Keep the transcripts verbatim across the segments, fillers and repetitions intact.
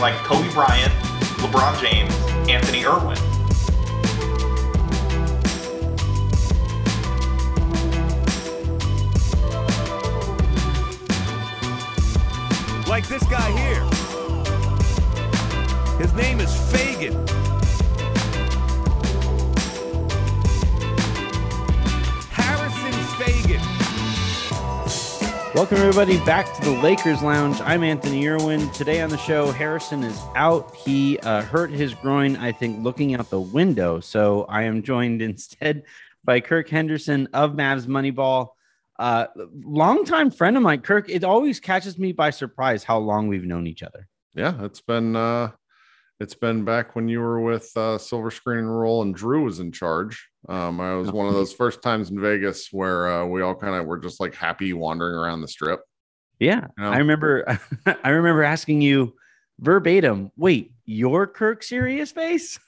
like Kobe Bryant, LeBron James, Anthony Irwin. Like this guy here. His name is Fagan. Harrison Fagan. Welcome, everybody, back to the Lakers Lounge. I'm Anthony Irwin. Today on the show, Harrison is out. He uh, hurt his groin, I think, looking out the window. So I am joined instead by Kirk Henderson of Mavs Moneyball. Uh, longtime friend of mine, Kirk. It always catches me by surprise how long we've known each other. Yeah, it's been uh, it's been back when you were with uh, Silver Screen and Roll, and Drew was in charge. Um, I was oh, one of those first times in Vegas where uh, we all kind of were just like happy wandering around the strip. Yeah, you know? I remember. I remember asking you verbatim. Wait, you're Kirk Serious Face?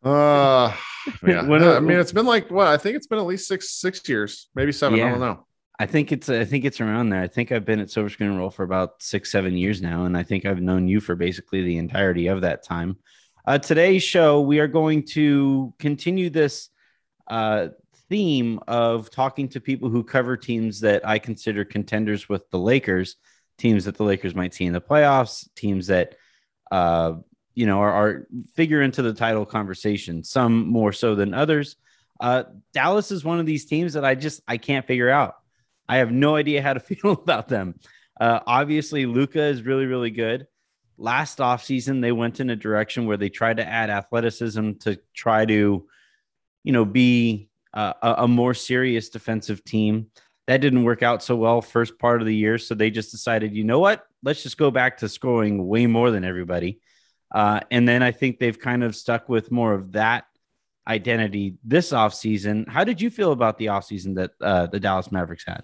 Uh, yeah. when, I mean, it's been like, what? I think it's been at least six, six years, maybe seven. Yeah. I don't know. I think it's, I think it's around there. I think I've been at Silver Screen and Roll for about six, seven years now. And I think I've known you for basically the entirety of that time. Uh, today's show, we are going to continue this uh, theme of talking to people who cover teams that I consider contenders with the Lakers, teams that the Lakers might see in the playoffs, teams that, uh, you know, are, are figure into the title conversation, some more so than others. Uh, Dallas is one of these teams that I just, I can't figure out. I have no idea how to feel about them. Uh, obviously, Luka is really, really good. Last offseason, they went in a direction where they tried to add athleticism to try to, you know, be uh, a, a more serious defensive team. That didn't work out so well first part of the year. So they just decided, you know what, let's just go back to scoring way more than everybody. Uh, and then I think they've kind of stuck with more of that identity this offseason. How did you feel about the offseason that uh, the Dallas Mavericks had?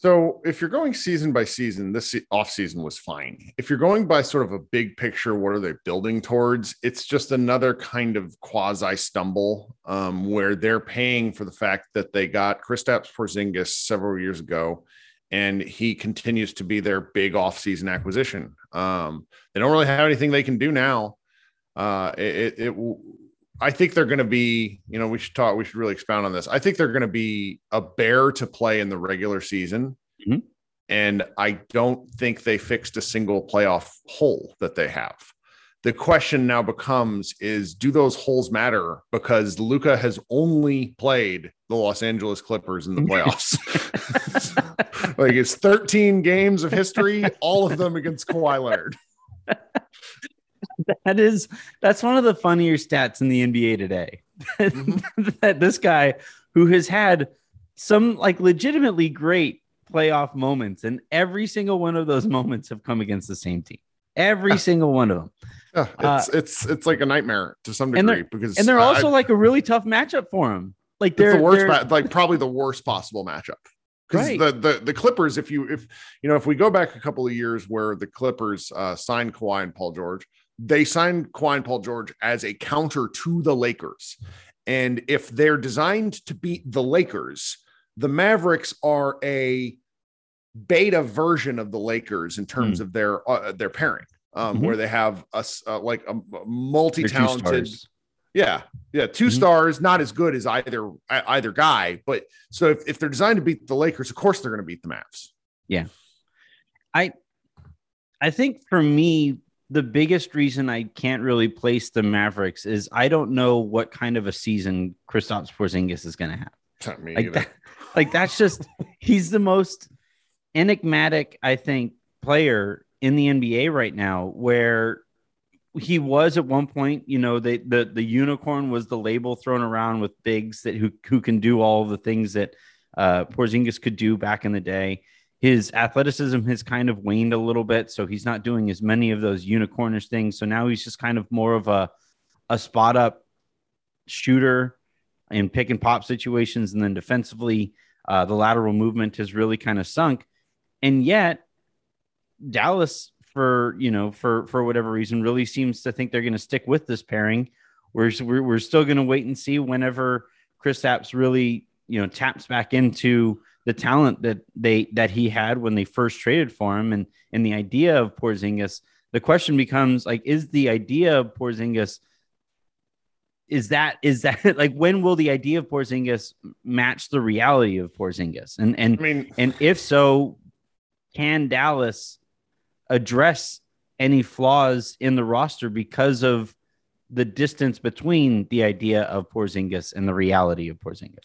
So if you're going season by season, this offseason was fine. If you're going by sort of a big picture, what are they building towards? It's just another kind of quasi-stumble um, where they're paying for the fact that they got Kristaps Porzingis several years ago, and he continues to be their big offseason acquisition. Um, they don't really have anything they can do now. Uh, it, it, it, I think they're going to be, you know, we should talk, we should really expound on this. I think they're going to be a bear to play in the regular season. Mm-hmm. And I don't think they fixed a single playoff hole that they have. The question now becomes is, do those holes matter? Because Luka has only played the Los Angeles Clippers in the playoffs. Like, it's thirteen games of history, all of them against Kawhi Leonard. That is, that's one of the funnier stats in the N B A today. Mm-hmm. That this guy who has had some like legitimately great playoff moments, and every single one of those moments have come against the same team. Every yeah. single one of them. Yeah, it's, uh, it's it's like a nightmare to some degree, and because and they're uh, also I, like a really tough matchup for him. Like they're the worst, they're... like probably the worst possible matchup. Because right. the, the the Clippers, if you if you know if we go back a couple of years where the Clippers uh, signed Kawhi and Paul George, they signed Kawhi and Paul George as a counter to the Lakers, and if they're designed to beat the Lakers, the Mavericks are a beta version of the Lakers in terms mm. of their uh, their pairing, um, mm-hmm. where they have a uh, like a multi-talented, yeah, yeah, two mm-hmm. stars, not as good as either either guy, but so if, if they're designed to beat the Lakers, of course they're going to beat the Mavs. Yeah, I I think for me the biggest reason I can't really place the Mavericks is I don't know what kind of a season Kristaps Porzingis is going to have. Not me like, that, like that's just he's the most enigmatic, I think, player in the N B A right now, where he was at one point, you know, they, the the unicorn was the label thrown around with bigs that who, who can do all the things that uh, Porzingis could do back in the day. His athleticism has kind of waned a little bit, so he's not doing as many of those unicornish things. So now he's just kind of more of a, a spot-up shooter in pick-and-pop situations, and then defensively, uh, the lateral movement has really kind of sunk. And yet Dallas, for, you know, for, for whatever reason, really seems to think they're going to stick with this pairing. We're, we're, we're still going to wait and see whenever Kristaps really, you know, taps back into the talent that they that he had when they first traded for him, and and the idea of Porzingis, the question becomes, like, is the idea of Porzingis, is that is that like, when will the idea of Porzingis match the reality of Porzingis? And and I mean, and if so, can Dallas address any flaws in the roster because of the distance between the idea of Porzingis and the reality of Porzingis?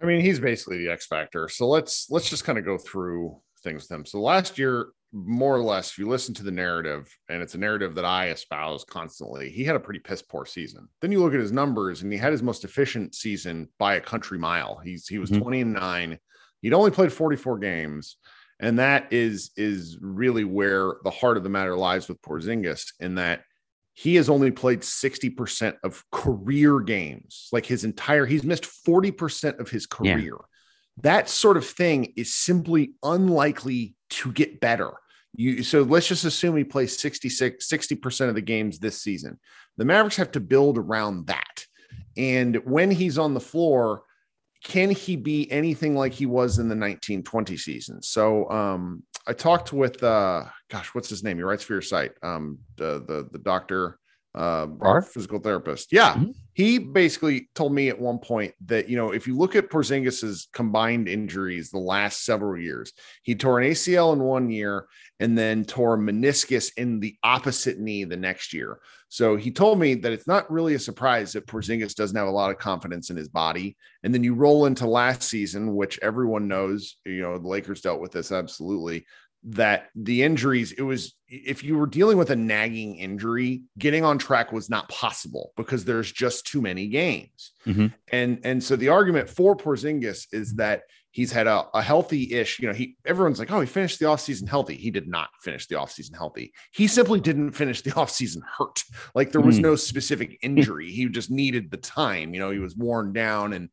I mean, he's basically the X factor. So let's let's just kind of go through things with him. So last year, more or less, if you listen to the narrative, and it's a narrative that I espouse constantly, he had a pretty piss poor season. Then you look at his numbers, and he had his most efficient season by a country mile. He's he was mm-hmm. twenty and nine. He'd only played forty-four games. And that is is really where the heart of the matter lies with Porzingis, in that he has only played sixty percent of career games. Like his entire, he's missed forty percent of his career. Yeah. That sort of thing is simply unlikely to get better. You, so let's just assume he plays sixty-six, sixty percent of the games this season. The Mavericks have to build around that. And when he's on the floor, can he be anything like he was in the nineteen twenty season? So um, I talked with, uh, gosh, what's his name? He writes for your site. Um, the, the, the doctor, uh, our physical therapist. Yeah. Mm-hmm. He basically told me at one point that, you know, if you look at Porzingis's combined injuries, the last several years, he tore an A C L in one year and then tore meniscus in the opposite knee the next year. So he told me that it's not really a surprise that Porzingis doesn't have a lot of confidence in his body. And then you roll into last season, which everyone knows, you know, the Lakers dealt with this. Absolutely. That the injuries, it was, if you were dealing with a nagging injury, getting on track was not possible because there's just too many games. Mm-hmm. And, and so the argument for Porzingis is that he's had a, a healthy ish, you know, he, everyone's like, oh, he finished the offseason healthy. He did not finish the offseason healthy. He simply didn't finish the offseason hurt. Like there was mm-hmm. no specific injury. He just needed the time, you know, he was worn down and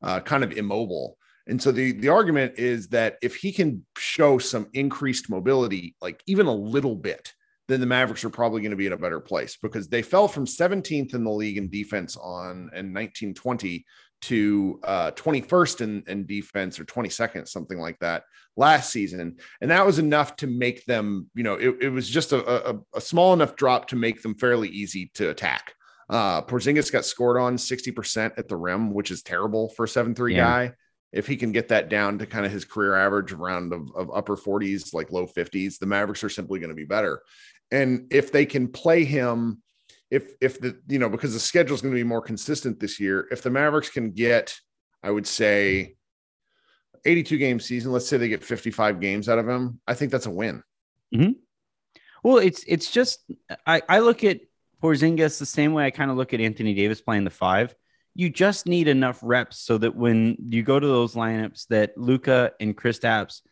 uh, kind of immobile. And so the, the argument is that if he can show some increased mobility, like even a little bit, then the Mavericks are probably going to be in a better place, because they fell from seventeenth in the league in defense on in nineteen twenty to uh, twenty-first in, in defense, or twenty-second, something like that, last season. And that was enough to make them, you know, it, it was just a, a, a small enough drop to make them fairly easy to attack. Uh, Porzingis got scored on sixty percent at the rim, which is terrible for a seven three yeah. guy. If he can get that down to kind of his career average around of, of upper forties, like low fifties, the Mavericks are simply going to be better. And if they can play him, if, if the, you know, because the schedule is going to be more consistent this year, if the Mavericks can get, I would say eighty-two game season, let's say they get fifty-five games out of him, I think that's a win. Mm-hmm. Well, it's, it's just, I, I look at Porzingis the same way I kind of look at Anthony Davis playing the five. You just need enough reps so that when you go to those lineups that Luka and Kristaps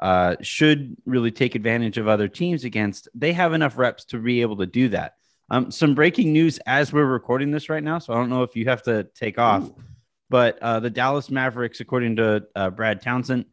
uh, should really take advantage of other teams against, they have enough reps to be able to do that. Um, some breaking news as we're recording this right now, so I don't know if you have to take off, Ooh. but uh, the Dallas Mavericks, according to uh, Brad Townsend,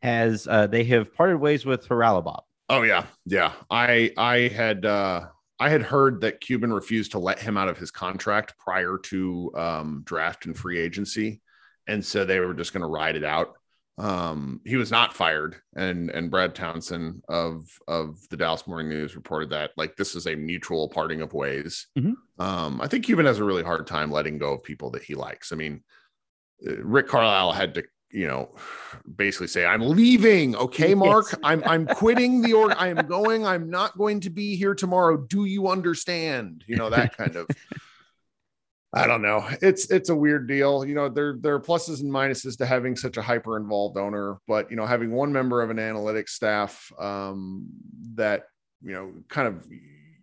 has uh, they have parted ways with Haralabov. Oh, yeah. Yeah. I, I had... Uh... I had heard that Cuban refused to let him out of his contract prior to um, draft and free agency. And so they were just going to ride it out. Um, he was not fired. And, and Brad Townsend of, of the Dallas Morning News reported that, like, this is a mutual parting of ways. Mm-hmm. Um, I think Cuban has a really hard time letting go of people that he likes. I mean, Rick Carlisle had to, you know, basically say, I'm leaving. Okay, Mark, yes. I'm, I'm quitting the org. I am going, I'm not going to be here tomorrow. Do you understand? You know, that kind of, I don't know. It's, it's a weird deal. You know, there, there are pluses and minuses to having such a hyper involved owner, but, you know, having one member of an analytics staff um, that, you know, kind of,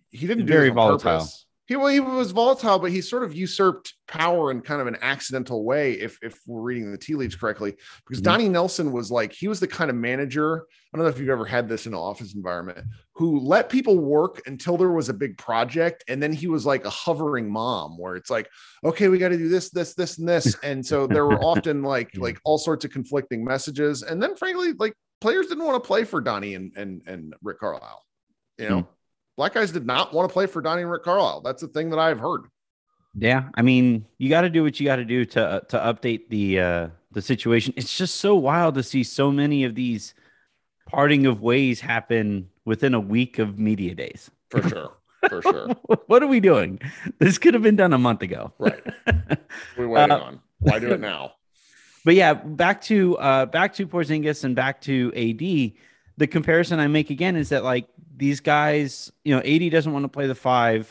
he didn't do very volatile. Purpose. He, well, he was volatile, but he sort of usurped power in kind of an accidental way, if if we're reading the tea leaves correctly, because mm-hmm. Donnie Nelson was like, he was the kind of manager, I don't know if you've ever had this in an office environment, who let people work until there was a big project. And then he was like a hovering mom where it's like, okay, we got to do this, this, this, and this. And so there were often like, like all sorts of conflicting messages. And then frankly, like players didn't want to play for Donnie and, and, and Rick Carlisle, you know? Mm-hmm. Black guys did not want to play for Donnie and Rick Carlisle. That's the thing that I've heard. Yeah. I mean, you got to do what you got to do to, uh, to update the, uh, the situation. It's just so wild to see so many of these parting of ways happen within a week of media days. For sure. For sure. What are we doing? This could have been done a month ago. Right. We're waiting uh, on. Why do it now? But yeah, back to uh, back to Porzingis and back to A D. The comparison I make again is that, like, these guys, you know, A D doesn't want to play the five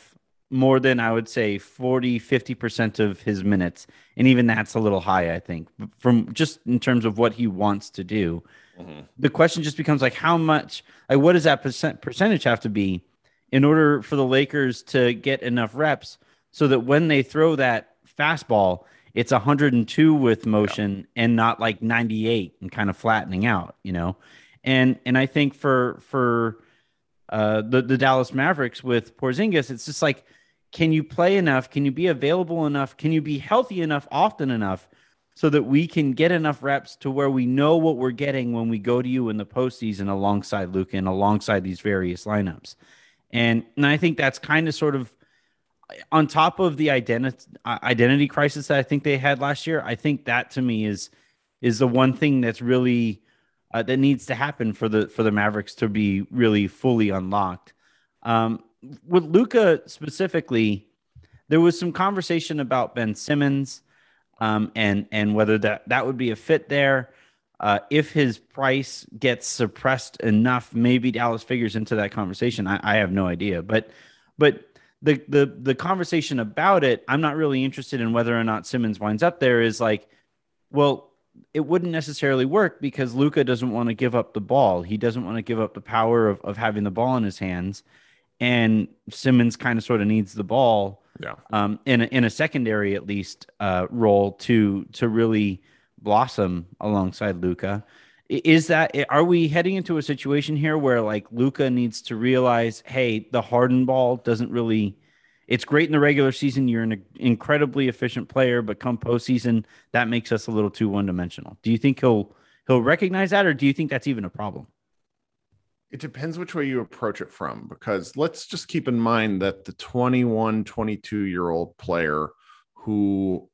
more than, I would say, forty, fifty percent of his minutes. And even that's a little high, I think, from just in terms of what he wants to do. Mm-hmm. The question just becomes, like, how much, like, what does that percent, percentage have to be in order for the Lakers to get enough reps so that when they throw that fastball, it's one hundred two with motion yeah. and not like ninety-eight and kind of flattening out, you know? And and I think for for uh, the, the Dallas Mavericks with Porzingis, it's just like, can you play enough? Can you be available enough? Can you be healthy enough often enough so that we can get enough reps to where we know what we're getting when we go to you in the postseason alongside Luka and alongside these various lineups? And, and I think that's kind of sort of on top of the identity identity crisis that I think they had last year. I think that to me is is the one thing that's really uh, that needs to happen for the for the Mavericks to be really fully unlocked. Um, with Luka specifically, there was some conversation about Ben Simmons um, and and whether that that would be a fit there. Uh, if his price gets suppressed enough, maybe Dallas figures into that conversation. I, I have no idea, but but the the the conversation about it, I'm not really interested in whether or not Simmons winds up there. Is like, well, it wouldn't necessarily work because Luka doesn't want to give up the ball. He doesn't want to give up the power of of having the ball in his hands, and Simmons kind of sort of needs the ball, yeah, um, in a, in a secondary at least uh, role to to really blossom alongside Luka. Is that, are we heading into a situation here where, like, Luka needs to realize, hey, the Harden ball doesn't really, it's great in the regular season, you're an incredibly efficient player, but come postseason, that makes us a little too one-dimensional? Do you think he'll he'll recognize that, or do you think that's even a problem? It depends which way you approach it from, because let's just keep in mind that the twenty-one, twenty-two year old player who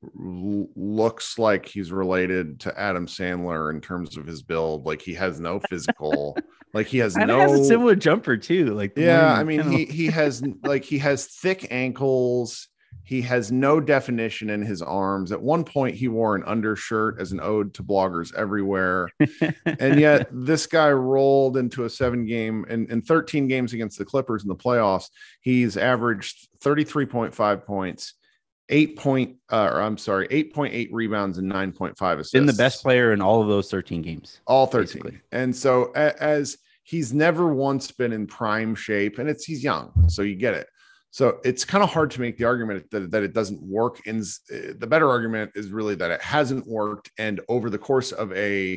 looks like he's related to Adam Sandler in terms of his build. Like, he has no physical, like he has no has a similar jumper too. Like, yeah, I mean, he, he has like, he has thick ankles. He has no definition in his arms. At one point he wore an undershirt as an ode to bloggers everywhere. And yet this guy rolled into a seven game and, and thirteen games against the Clippers in the playoffs. He's averaged thirty-three point five points, Eight point, uh, or I'm sorry, eight point eight rebounds and nine point five assists. Been the best player in all of those thirteen games, all thirteen. Basically. And so, as he's never once been in prime shape, and it's he's young, so you get it. So it's kind of hard to make the argument that, that it doesn't work. In the better argument is really that it hasn't worked, and over the course of a,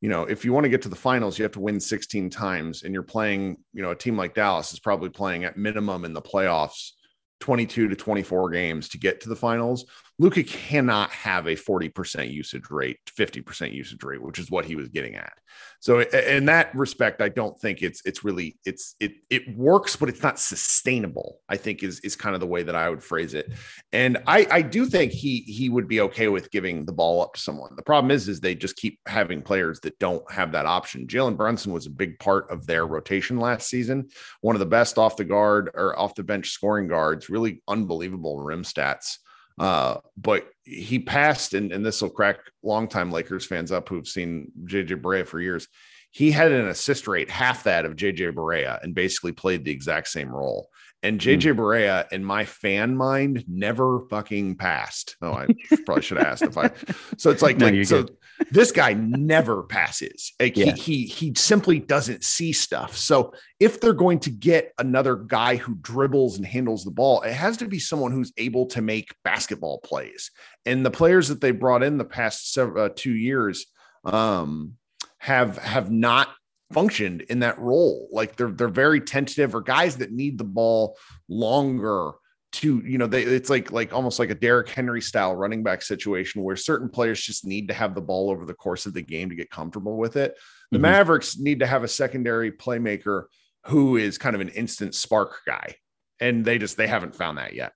you know, if you want to get to the finals, you have to win sixteen times, and you're playing, you know, a team like Dallas is probably playing at minimum in the playoffs twenty-two to twenty-four games to get to the finals. Luka cannot have a forty percent usage rate, fifty percent usage rate, which is what he was getting at. So in that respect, I don't think it's, it's really, it's, it, it works, but it's not sustainable, I think is, is kind of the way that I would phrase it. And I, I do think he, he would be okay with giving the ball up to someone. The problem is, is they just keep having players that don't have that option. Jalen Brunson was a big part of their rotation last season. One of the best off the guard or off the bench scoring guards, really unbelievable rim stats. Uh, but he passed, and, and this will crack longtime Lakers fans up who've seen J J. Barea for years. He had an assist rate half that of J J. Barea and basically played the exact same role. And J J. Barea, in my fan mind, never fucking passed. Oh, I probably should have asked if I. So it's like, no, like so good. This guy never passes. Like, yeah. he, he he simply doesn't see stuff. So if they're going to get another guy who dribbles and handles the ball, it has to be someone who's able to make basketball plays. And the players that they brought in the past several, uh, two years um, have have not functioned in that role. Like, they're they're very tentative, or guys that need the ball longer to, you know, they it's like like almost like a Derrick Henry style running back situation where certain players just need to have the ball over the course of the game to get comfortable with it. The mm-hmm. Mavericks need to have a secondary playmaker who is kind of an instant spark guy, and they just they haven't found that yet.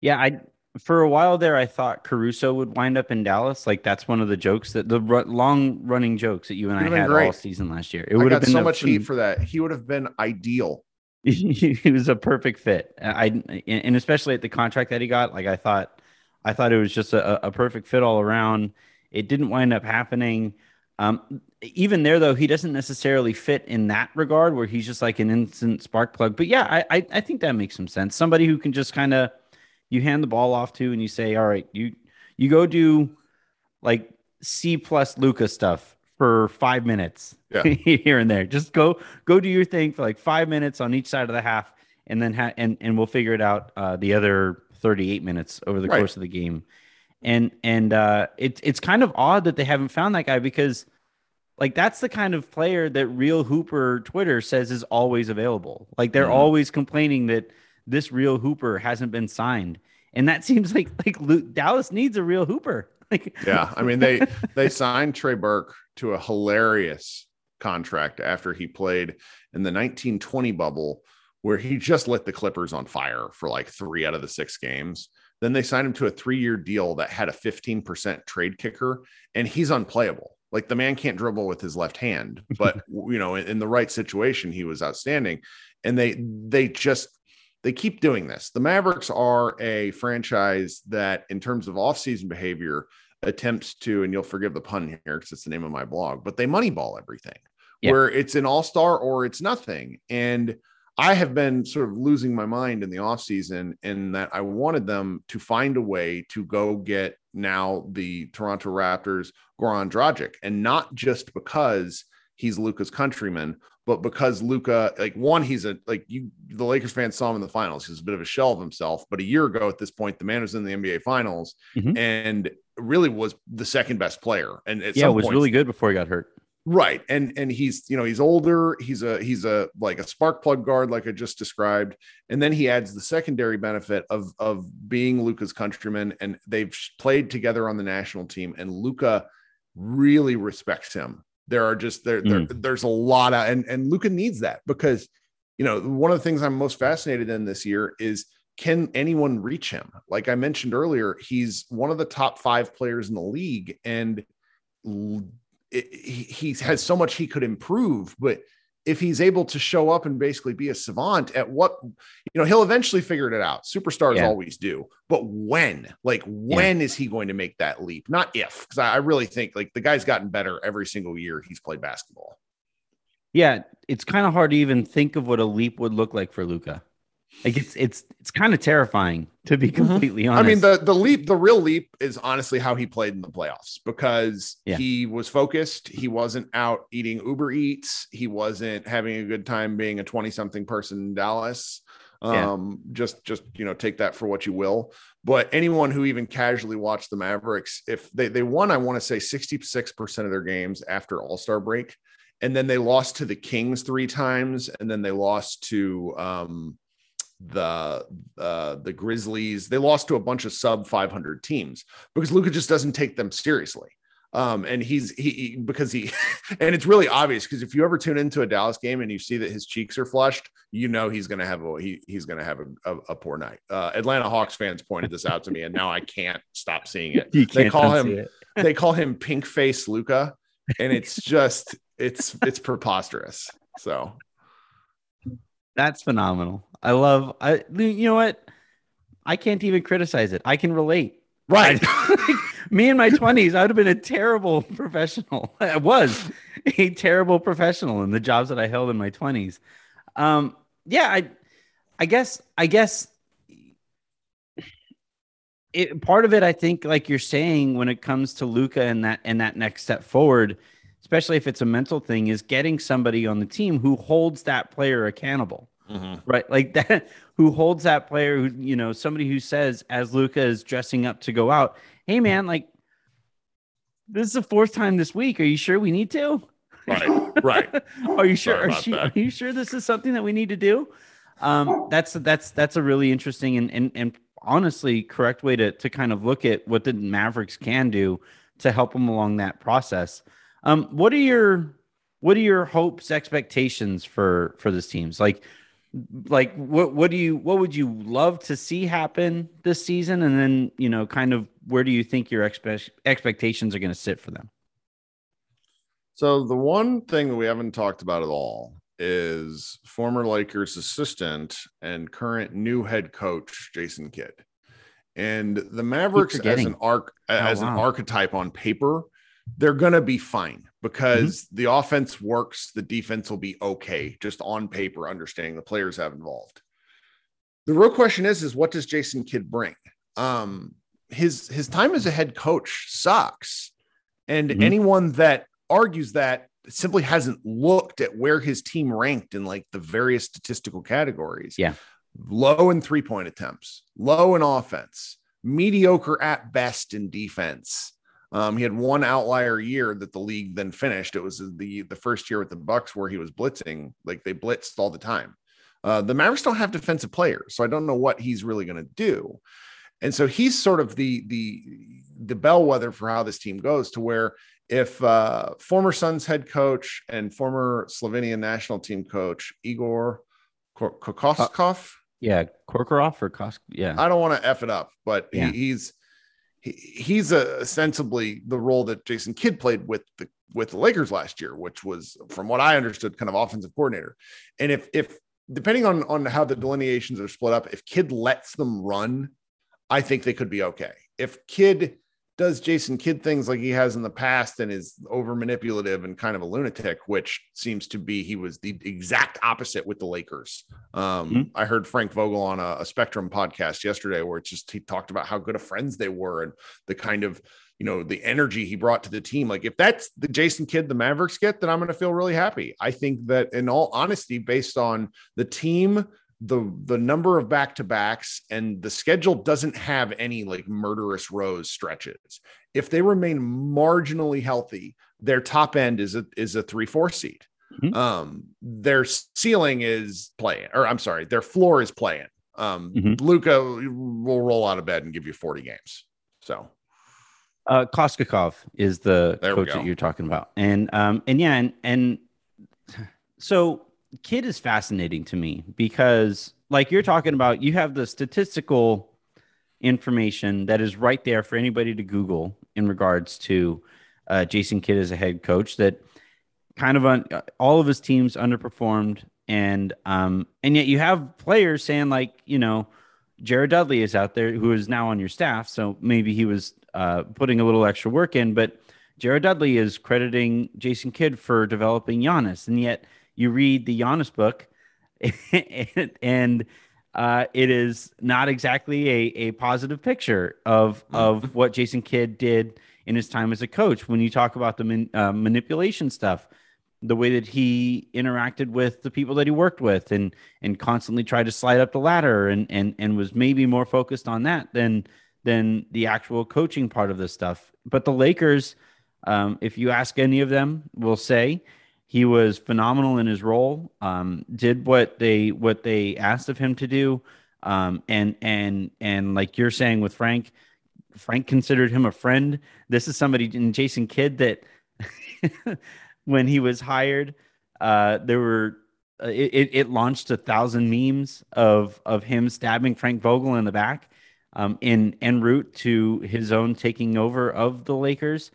Yeah, I for a while there, I thought Caruso would wind up in Dallas. Like, that's one of the jokes that the r- long running jokes that you and I had great. all season last year. It would have been so much heat for that. He would have been ideal. He was a perfect fit. I and especially at the contract that he got, like I thought, I thought it was just a, a perfect fit all around. It didn't wind up happening. Um, even there, though, he doesn't necessarily fit in that regard where he's just like an instant spark plug. But yeah, I I, I think that makes some sense. Somebody who can just kind of, you hand the ball off to, and you say, all right, you you go do like C plus Luka stuff for five minutes yeah. here and there. Just go go do your thing for like five minutes on each side of the half, and then ha- and and we'll figure it out uh, the other thirty-eight minutes over the right. course of the game. And and uh, it's it's kind of odd that they haven't found that guy, because like that's the kind of player that Real Hooper Twitter says is always available. Like they're mm-hmm. always complaining that this Real Hooper hasn't been signed, and that seems like like Luke, Dallas needs a Real Hooper. Like, yeah, I mean they they signed Trey Burke to a hilarious contract after he played in the nineteen twenty bubble, where he just lit the Clippers on fire for like three out of the six games. Then they signed him to a three-year deal that had a fifteen percent trade kicker, and he's unplayable. Like the man can't dribble with his left hand, but you know, in, in the right situation, he was outstanding. And they they just. They keep doing this. The Mavericks are a franchise that, in terms of offseason behavior, attempts to, and you'll forgive the pun here because it's the name of my blog, but they moneyball everything, yeah. where it's an all-star or it's nothing. And I have been sort of losing my mind in the offseason in that I wanted them to find a way to go get now the Toronto Raptors, Goran Dragic, and not just because he's Luka's countryman, but because Luka, like one, he's a, like you, the Lakers fans saw him in the finals. He was a bit of a shell of himself, but a year ago at this point, the man was in the N B A finals mm-hmm. and really was the second best player. And at yeah, some it was point, really good before he got hurt. Right. And, and he's, you know, he's older. He's a, he's a, like a spark plug guard, like I just described. And then he adds the secondary benefit of, of being Luka's countryman. And they've played together on the national team, and Luka really respects him. There are just there, there mm. there's a lot of and, and Luka needs that, because, you know, one of the things I'm most fascinated in this year is, can anyone reach him? Like I mentioned earlier, he's one of the top five players in the league, and it, it, he has so much he could improve. But if he's able to show up and basically be a savant at what, you know, he'll eventually figure it out. Superstars yeah. always do. But when, like, when yeah. is he going to make that leap? Not if, because I really think like the guy's gotten better every single year he's played basketball. Yeah. It's kind of hard to even think of what a leap would look like for Luka. Like it's, it's, it's kind of terrifying, to be completely honest. I mean, the, the leap, the real leap is honestly how he played in the playoffs, because yeah. he was focused. He wasn't out eating Uber Eats. He wasn't having a good time being a twenty something person in Dallas. Um, yeah. just, just, you know, take that for what you will. But anyone who even casually watched the Mavericks, if they, they won, I want to say sixty-six percent of their games after All-Star break. And then they lost to the Kings three times. And then they lost to, um, the uh the Grizzlies. They lost to a bunch of sub five hundred teams because Luka just doesn't take them seriously, um and he's he, he because he and it's really obvious, because if you ever tune into a Dallas game and you see that his cheeks are flushed, you know he's gonna have a he, he's gonna have a, a, a poor night. uh Atlanta Hawks fans pointed this out to me, and now I can't stop seeing it. They call him they call him pink face Luka, and it's just it's it's preposterous. So that's phenomenal. I love, I, you know what? I can't even criticize it. I can relate. Right. Like, me in my twenties, I would have been a terrible professional. I was a terrible professional in the jobs that I held in my twenties. Um, yeah, I, I guess, I guess it, part of it, I think, like you're saying, when it comes to Luka and that, and that next step forward, especially if it's a mental thing, is getting somebody on the team who holds that player accountable. Mm-hmm. Right. Like that, who holds that player, who, you know, somebody who says, as Luka is dressing up to go out, hey, man, like, this is the fourth time this week. Are you sure we need to? Right. Right. Are you sure? Are, she, are you sure this is something that we need to do? Um, that's that's that's a really interesting and, and, and honestly correct way to, to kind of look at what the Mavericks can do to help them along that process. Um, what are your what are your hopes, expectations for for this team? Like, like what what do you what would you love to see happen this season, and then, you know, kind of where do you think your expe- expectations are going to sit for them? So the one thing that we haven't talked about at all is former Lakers assistant and current new head coach Jason Kidd. And the Mavericks as an arc as oh, wow. an archetype on paper, they're going to be fine because mm-hmm. the offense works, the defense will be okay, just on paper, understanding the players have involved. The real question is, is what does Jason Kidd bring? Um, his, his time as a head coach sucks. And mm-hmm. anyone that argues that simply hasn't looked at where his team ranked in like the various statistical categories. Yeah. Low in three-point attempts, low in offense, mediocre at best in defense. Um, he had one outlier year that the league then finished. It was the, the first year with the Bucks where he was blitzing. Like, they blitzed all the time. Uh, the Mavericks don't have defensive players, so I don't know what he's really going to do. And so he's sort of the, the, the bellwether for how this team goes, to where if uh, former Suns head coach and former Slovenian national team coach Igor Kokoskov. Yeah. Korkorov or Kosk. Yeah. I don't want to F it up, but yeah. he, he's, He, he's a, ostensibly the role that Jason Kidd played with the with the Lakers last year, which was, from what I understood, kind of offensive coordinator. And if if depending on on how the delineations are split up, if Kidd lets them run, I think they could be okay. If Kidd does Jason Kidd things like he has in the past and is over manipulative and kind of a lunatic, which seems to be he was the exact opposite with the Lakers. Um, mm-hmm. I heard Frank Vogel on a, a Spectrum podcast yesterday where it's just, he talked about how good of friends they were and the kind of, you know, the energy he brought to the team. Like, if that's the Jason Kidd the Mavericks get, then I'm going to feel really happy. I think that, in all honesty, based on the team, the the number of back-to-backs, and the schedule doesn't have any like murderous rows stretches. If they remain marginally healthy, their top end is a, is a three, four seed. Mm-hmm. Um, their ceiling is play-in, or I'm sorry, their floor is play-in. Um, mm-hmm. Luka will roll out of bed and give you forty games. So uh, Koskakov is the there coach that you're talking about. And, um, and yeah. And, and so, Kidd is fascinating to me because, like you're talking about, you have the statistical information that is right there for anybody to Google in regards to uh, Jason Kidd as a head coach, that kind of un- all of his teams underperformed. And um, and yet you have players saying, like, you know, Jared Dudley is out there, who is now on your staff. So maybe he was uh, putting a little extra work in, but Jared Dudley is crediting Jason Kidd for developing Giannis. And yet, you read the Giannis book, and, and uh, it is not exactly a, a positive picture of of what Jason Kidd did in his time as a coach. When you talk about the man, uh, manipulation stuff, the way that he interacted with the people that he worked with, and and constantly tried to slide up the ladder, and and and was maybe more focused on that than than the actual coaching part of this stuff. But the Lakers, um, if you ask any of them, will say he was phenomenal in his role, um, did what they what they asked of him to do, um, and and and like you're saying with Frank, Frank considered him a friend. This is somebody in Jason Kidd that when he was hired, uh, there were uh, it, it launched a thousand memes of of him stabbing Frank Vogel in the back, um, in en route to his own taking over of the Lakers.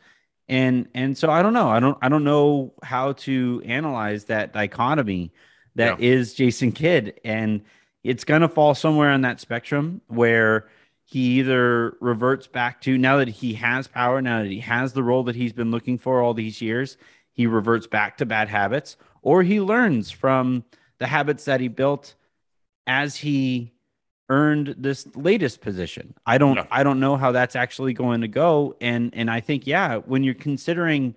And and so I don't know. I don't I don't know how to analyze that dichotomy that yeah. is Jason Kidd. And it's gonna fall somewhere on that spectrum where he either reverts back to, now that he has power, now that he has the role that he's been looking for all these years, he reverts back to bad habits, or he learns from the habits that he built as he earned this latest position. I don't, no. I don't know how that's actually going to go. And, and I think, yeah, when you're considering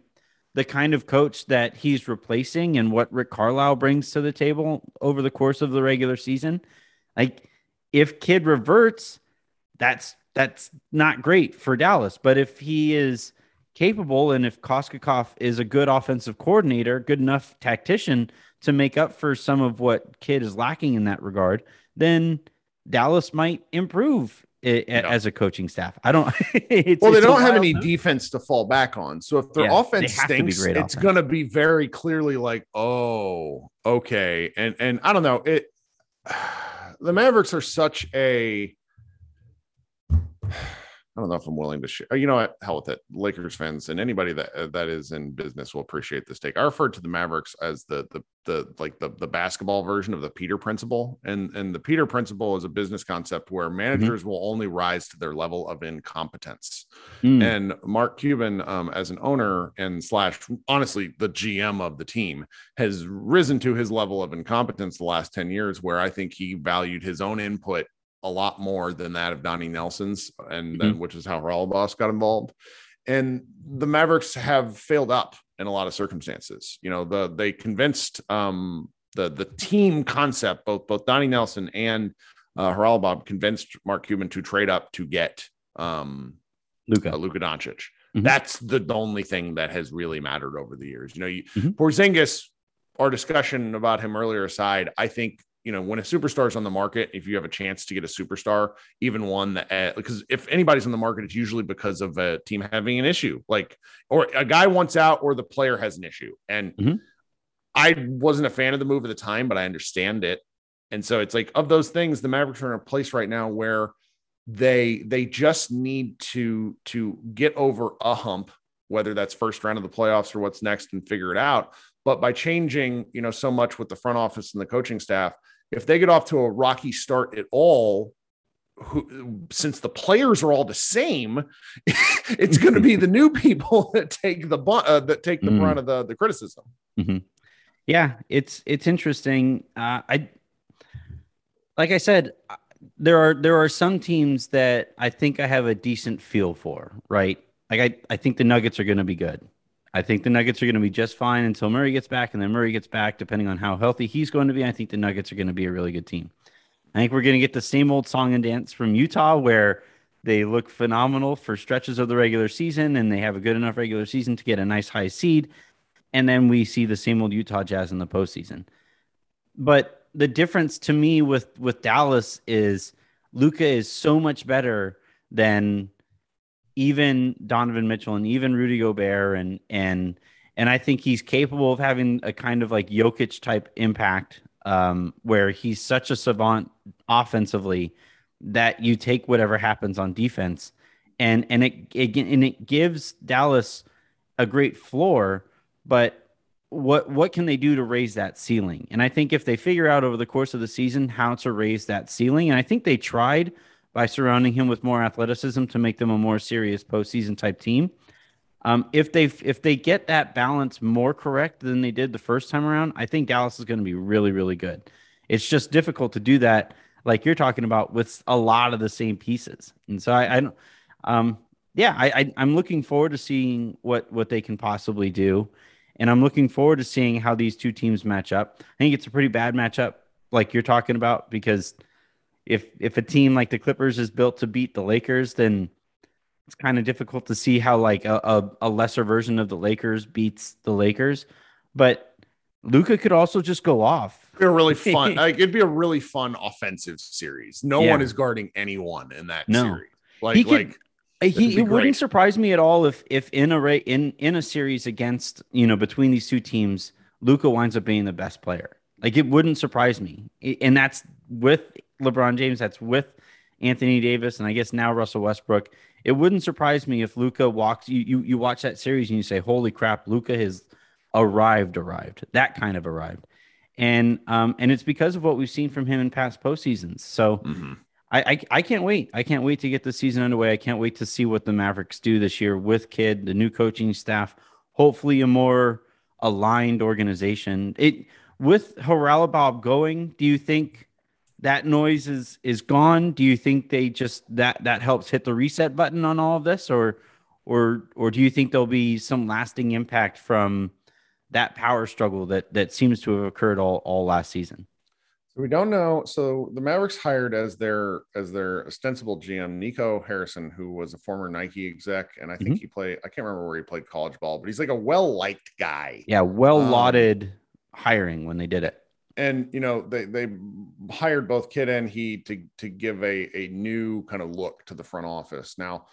the kind of coach that he's replacing and what Rick Carlisle brings to the table over the course of the regular season, like, if Kidd reverts, that's, that's not great for Dallas. But if he is capable, and if Koskakov is a good offensive coordinator, good enough tactician to make up for some of what Kidd is lacking in that regard, then Dallas might improve it, yeah. as a coaching staff. I don't. It's, well, they it's don't have any move. defense to fall back on. So if their yeah, offense stinks, it's going to be very clearly like, oh, okay. And and I don't know. It. the Mavericks are such a, I don't know if I'm willing to share. You know what? Hell with it. Lakers fans and anybody that that is in business will appreciate this take. I referred to the Mavericks as the the the like the the basketball version of the Peter Principle, and and the Peter Principle is a business concept where managers mm-hmm. will only rise to their level of incompetence. Mm. And Mark Cuban, um, as an owner and slash honestly the G M of the team, has risen to his level of incompetence the last ten years, where I think he valued his own input a lot more than that of Donnie Nelson's, and then mm-hmm. which is how Haralabov got involved. And the Mavericks have failed up in a lot of circumstances. You know, the they convinced um, the the team concept. Both both Donnie Nelson and uh, Haralabov convinced Mark Cuban to trade up to get um, Luka uh, Luka Doncic. Mm-hmm. That's the only thing that has really mattered over the years. You know, you, mm-hmm. Porzingis. Our discussion about him earlier aside, I think. You know, when a superstar is on the market, if you have a chance to get a superstar, even one that, because if anybody's on the market, it's usually because of a team having an issue, like, or a guy wants out or the player has an issue. And mm-hmm. I wasn't a fan of the move at the time, but I understand it. And so it's like, of those things, the Mavericks are in a place right now where they, they just need to, to get over a hump, whether that's first round of the playoffs or what's next, and figure it out. But by changing, you know, so much with the front office and the coaching staff, if they get off to a rocky start at all, who, since the players are all the same, it's going to be the new people that take the uh, that take the mm. brunt of the, the criticism. Mm-hmm. Yeah, it's it's interesting. Uh, I like I said, there are there are some teams that I think I have a decent feel for. Right, like I I think the Nuggets are going to be good. I think the Nuggets are going to be just fine until Murray gets back, and then Murray gets back, depending on how healthy he's going to be. I think the Nuggets are going to be a really good team. I think we're going to get the same old song and dance from Utah, where they look phenomenal for stretches of the regular season, and they have a good enough regular season to get a nice high seed, and then we see the same old Utah Jazz in the postseason. But the difference to me with, with Dallas is Luka is so much better than even Donovan Mitchell and even Rudy Gobert. And, and, and I think he's capable of having a kind of like Jokic type impact, um, where he's such a savant offensively that you take whatever happens on defense, and, and it, it, and it gives Dallas a great floor, but what, what can they do to raise that ceiling? And I think if they figure out over the course of the season how to raise that ceiling, and I think they tried by surrounding him with more athleticism to make them a more serious postseason type team. Um, if they if they get that balance more correct than they did the first time around, I think Dallas is going to be really, really good. It's just difficult to do that, like you're talking about, with a lot of the same pieces. And so I, I don't, um, yeah, I, I I'm looking forward to seeing what what they can possibly do, and I'm looking forward to seeing how these two teams match up. I think it's a pretty bad matchup, like you're talking about, because If if a team like the Clippers is built to beat the Lakers, then it's kind of difficult to see how like a, a, a lesser version of the Lakers beats the Lakers. But Luka could also just go off. It'd be a really fun, like, it'd be a really fun offensive series. No yeah. one is guarding anyone in that no. series. Like he could, like he it great. wouldn't surprise me at all if if in a in in a series against, you know, between these two teams, Luka winds up being the best player. Like it wouldn't surprise me, and that's with LeBron James, that's with Anthony Davis, and I guess now Russell Westbrook. It wouldn't surprise me if Luka walks. You you you watch that series and you say, "Holy crap, Luka has arrived, arrived." That kind of arrived, and um and it's because of what we've seen from him in past postseasons. So mm-hmm. I, I I can't wait. I can't wait to get the season underway. I can't wait to see what the Mavericks do this year with Kidd, the new coaching staff. Hopefully, a more aligned organization. It with Haralabov going, do you think that noise is, is gone? Do you think they just that that helps hit the reset button on all of this, or or or do you think there'll be some lasting impact from that power struggle that that seems to have occurred all, all last season? So we don't know. So the Mavericks hired as their as their ostensible G M Nico Harrison, who was a former Nike exec, and I think mm-hmm. he played I can't remember where he played college ball, but he's like a well liked guy. Yeah, well lauded um, hiring when they did it. And, you know, they, they hired both Kidd and he to, to give a, a new kind of look to the front office. Now,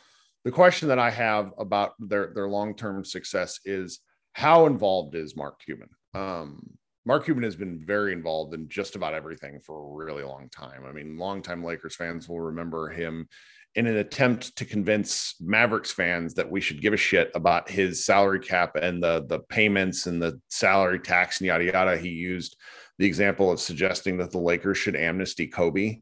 the question that I have about their, their long-term success is, how involved is Mark Cuban? Um, Mark Cuban has been very involved in just about everything for a really long time. I mean, longtime Lakers fans will remember him in an attempt to convince Mavericks fans that we should give a shit about his salary cap and the, the payments and the salary tax and yada, yada. He used the example of suggesting that the Lakers should amnesty Kobe.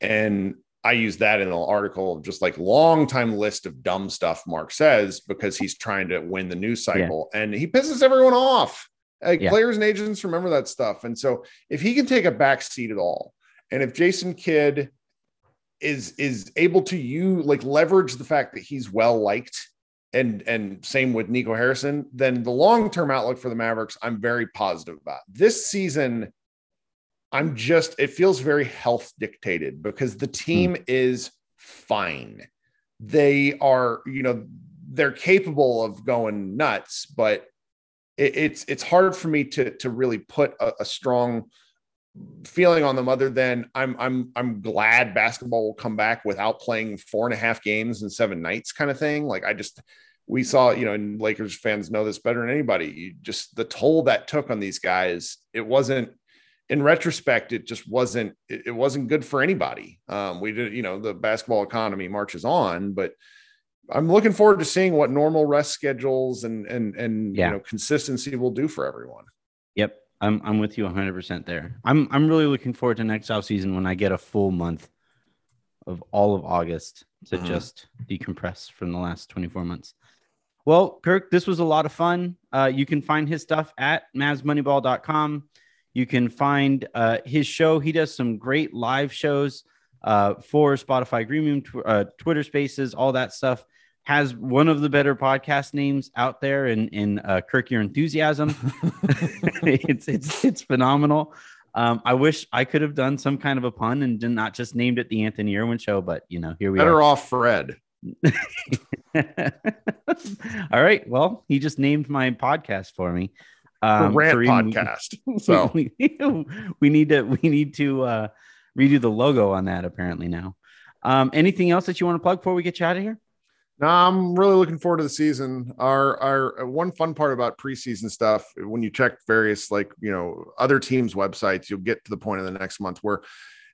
And I use that in an article of just like long time list of dumb stuff Mark says, because he's trying to win the news cycle, yeah. and he pisses everyone off. Like, yeah. Players and agents remember that stuff. And so if he can take a back seat at all, and if Jason Kidd is, is able to you like leverage the fact that he's well-liked, and, and same with Nico Harrison, then the long-term outlook for the Mavericks, I'm very positive about. This season, I'm just, it feels very health dictated because the team mm. is fine. They are, you know, they're capable of going nuts, but it, it's, it's hard for me to, to really put a, a strong feeling on them other than I'm, I'm, I'm glad basketball will come back without playing four and a half games and seven nights kind of thing. Like I just, we saw, you know, and Lakers fans know this better than anybody. You just, the toll that took on these guys, it wasn't, in retrospect, it just wasn't, it wasn't good for anybody. Um, we did, you know, the basketball economy marches on, but I'm looking forward to seeing what normal rest schedules and, and, and, yeah. you know, consistency will do for everyone. Yep. I'm, I'm with you a hundred percent there. I'm, I'm really looking forward to next off season when I get a full month of all of August to uh-huh. just decompress from the last twenty-four months. Well, Kirk, this was a lot of fun. Uh, you can find his stuff at mavs moneyball dot com. You can find uh, his show. He does some great live shows uh, for Spotify Premium, tw- uh, Twitter Spaces, all that stuff. Has one of the better podcast names out there in, in uh, Kirk Your Enthusiasm. it's, it's, it's phenomenal. Um, I wish I could have done some kind of a pun and did not just named it the Anthony Irwin Show, but, you know, here we better are. Better off Fred. All right. Well, he just named my podcast for me. Um, rant three, podcast. So we need to we need to uh, redo the logo on that apparently now. Um, anything else that you want to plug before we get you out of here? No, I'm really looking forward to the season. Our our one fun part about preseason stuff, when you check various like you know other teams' websites, you'll get to the point of the next month where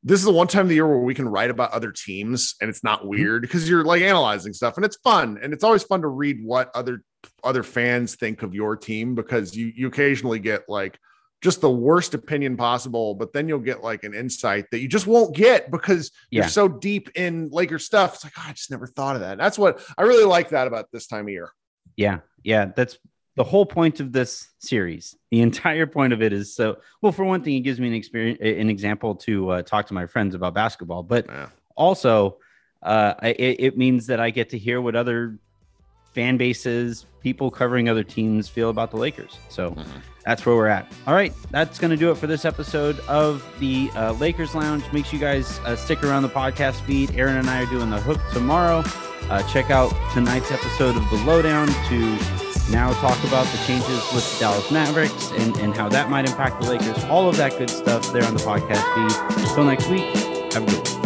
this is the one time of the year where we can write about other teams and it's not weird because you're like analyzing stuff and it's fun. And it's always fun to read what other, other fans think of your team, because you, you occasionally get like just the worst opinion possible, but then you'll get like an insight that you just won't get because yeah. you're so deep in Lakers stuff. It's like, oh, I just never thought of that. That's what I really like that about this time of year. Yeah. Yeah. That's the whole point of this series. The entire point of it is so, well, for one thing, it gives me an experience, an example to uh, talk to my friends about basketball, but yeah. also uh, it, it means that I get to hear what other fan bases, people covering other teams feel about the Lakers. So mm-hmm. that's where we're at. All right. That's going to do it for this episode of the uh, Lakers Lounge. Make sure you guys uh, stick around the podcast feed. Aaron and I are doing the hook tomorrow. Uh, check out tonight's episode of The Lowdown to now talk about the changes with the Dallas Mavericks and, and how that might impact the Lakers. All of that good stuff there on the podcast feed. Until next week, have a good one.